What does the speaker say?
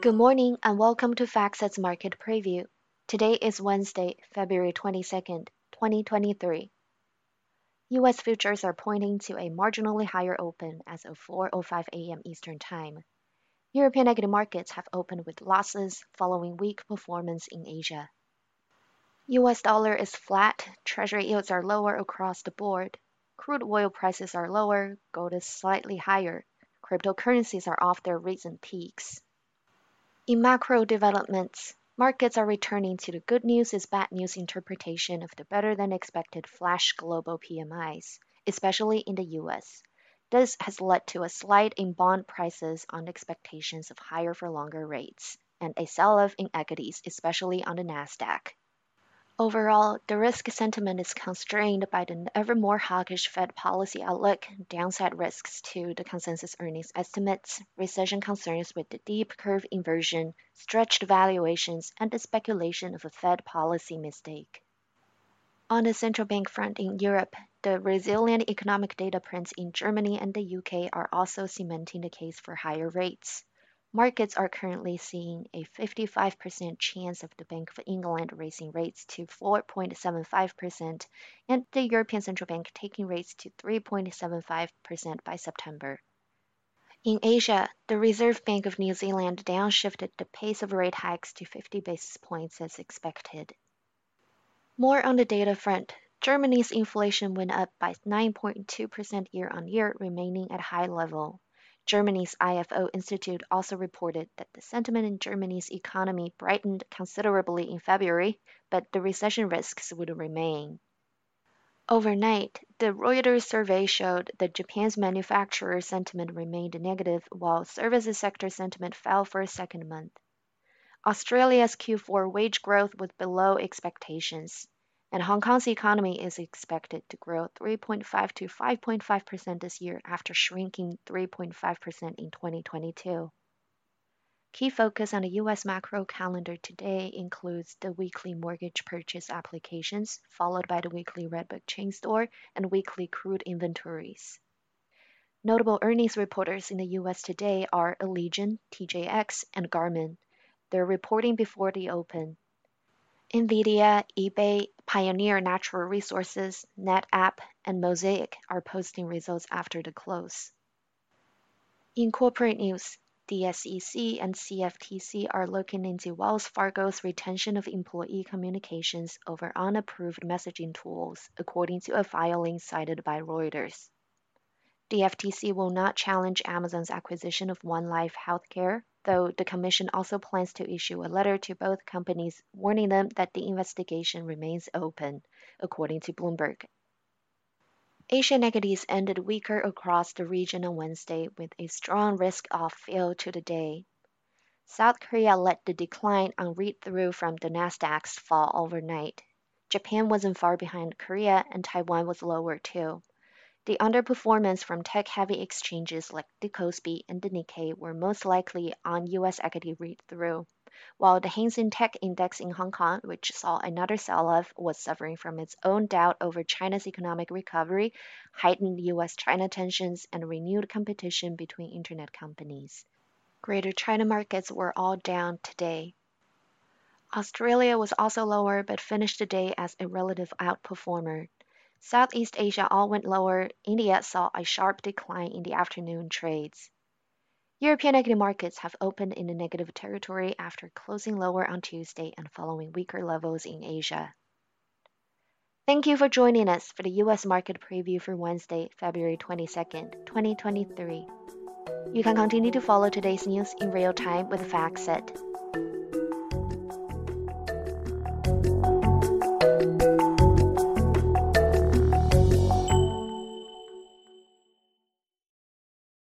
Good morning and welcome to FactSet's Market Preview. Today is Wednesday, February 22nd, 2023. U.S. futures are pointing to a marginally higher open as of 4:05 a.m. Eastern Time. European equity markets have opened with losses following weak performance in Asia. U.S. dollar is flat, Treasury yields are lower across the board, crude oil prices are lower, gold is slightly higher, cryptocurrencies are off their recent peaks. In macro developments, markets are returning to the good news is bad news interpretation of the better-than-expected flash global PMIs, especially in the U.S. This has led to a slide in bond prices on expectations of higher for longer rates, and a sell-off in equities, especially on the Nasdaq. Overall, the risk sentiment is constrained by the ever more hawkish Fed policy outlook, downside risks to the consensus earnings estimates, recession concerns with the deep curve inversion, stretched valuations, and the speculation of a Fed policy mistake. On the central bank front in Europe, the resilient economic data prints in Germany and the UK are also cementing the case for higher rates. Markets are currently seeing a 55% chance of the Bank of England raising rates to 4.75% and the European Central Bank taking rates to 3.75% by September. In Asia, the Reserve Bank of New Zealand downshifted the pace of rate hikes to 50 basis points as expected. More on the data front, Germany's inflation went up by 9.2% year-on-year, remaining at high level. Germany's IFO Institute also reported that the sentiment in Germany's economy brightened considerably in February, but the recession risks would remain. Overnight, the Reuters survey showed that Japan's manufacturer sentiment remained negative, while services sector sentiment fell for a second month. Australia's Q4 wage growth was below expectations, and Hong Kong's economy is expected to grow 3.5 to 5.5% this year after shrinking 3.5% in 2022. Key focus on the U.S. macro calendar today includes the weekly mortgage purchase applications, followed by the weekly Redbook chain store and weekly crude inventories. Notable earnings reporters in the U.S. today are Allegiant, TJX, and Garmin. They're reporting before the open. Nvidia, eBay, Pioneer Natural Resources, NetApp, and Mosaic are posting results after the close. In corporate news, the SEC and CFTC are looking into Wells Fargo's retention of employee communications over unapproved messaging tools, according to a filing cited by Reuters. The FTC will not challenge Amazon's acquisition of One Life Healthcare, though the commission also plans to issue a letter to both companies warning them that the investigation remains open, according to Bloomberg. Asian equities ended weaker across the region on Wednesday with a strong risk-off feel to the day. South Korea led the decline on read-through from the Nasdaq's fall overnight. Japan wasn't far behind Korea, and Taiwan was lower too. The underperformance from tech-heavy exchanges like the Kospi and the Nikkei were most likely on U.S. equity read-through, while the Hang Seng Tech Index in Hong Kong, which saw another sell-off, was suffering from its own doubt over China's economic recovery, heightened U.S.-China tensions, and renewed competition between internet companies. Greater China markets were all down today. Australia was also lower but finished the day as a relative outperformer. Southeast Asia all went lower. India saw a sharp decline in the afternoon trades. European equity markets have opened in a negative territory after closing lower on Tuesday and following weaker levels in Asia. Thank you for joining us for the U.S. market preview for Wednesday, February 22nd, 2023. You can continue to follow today's news in real time with FactSet.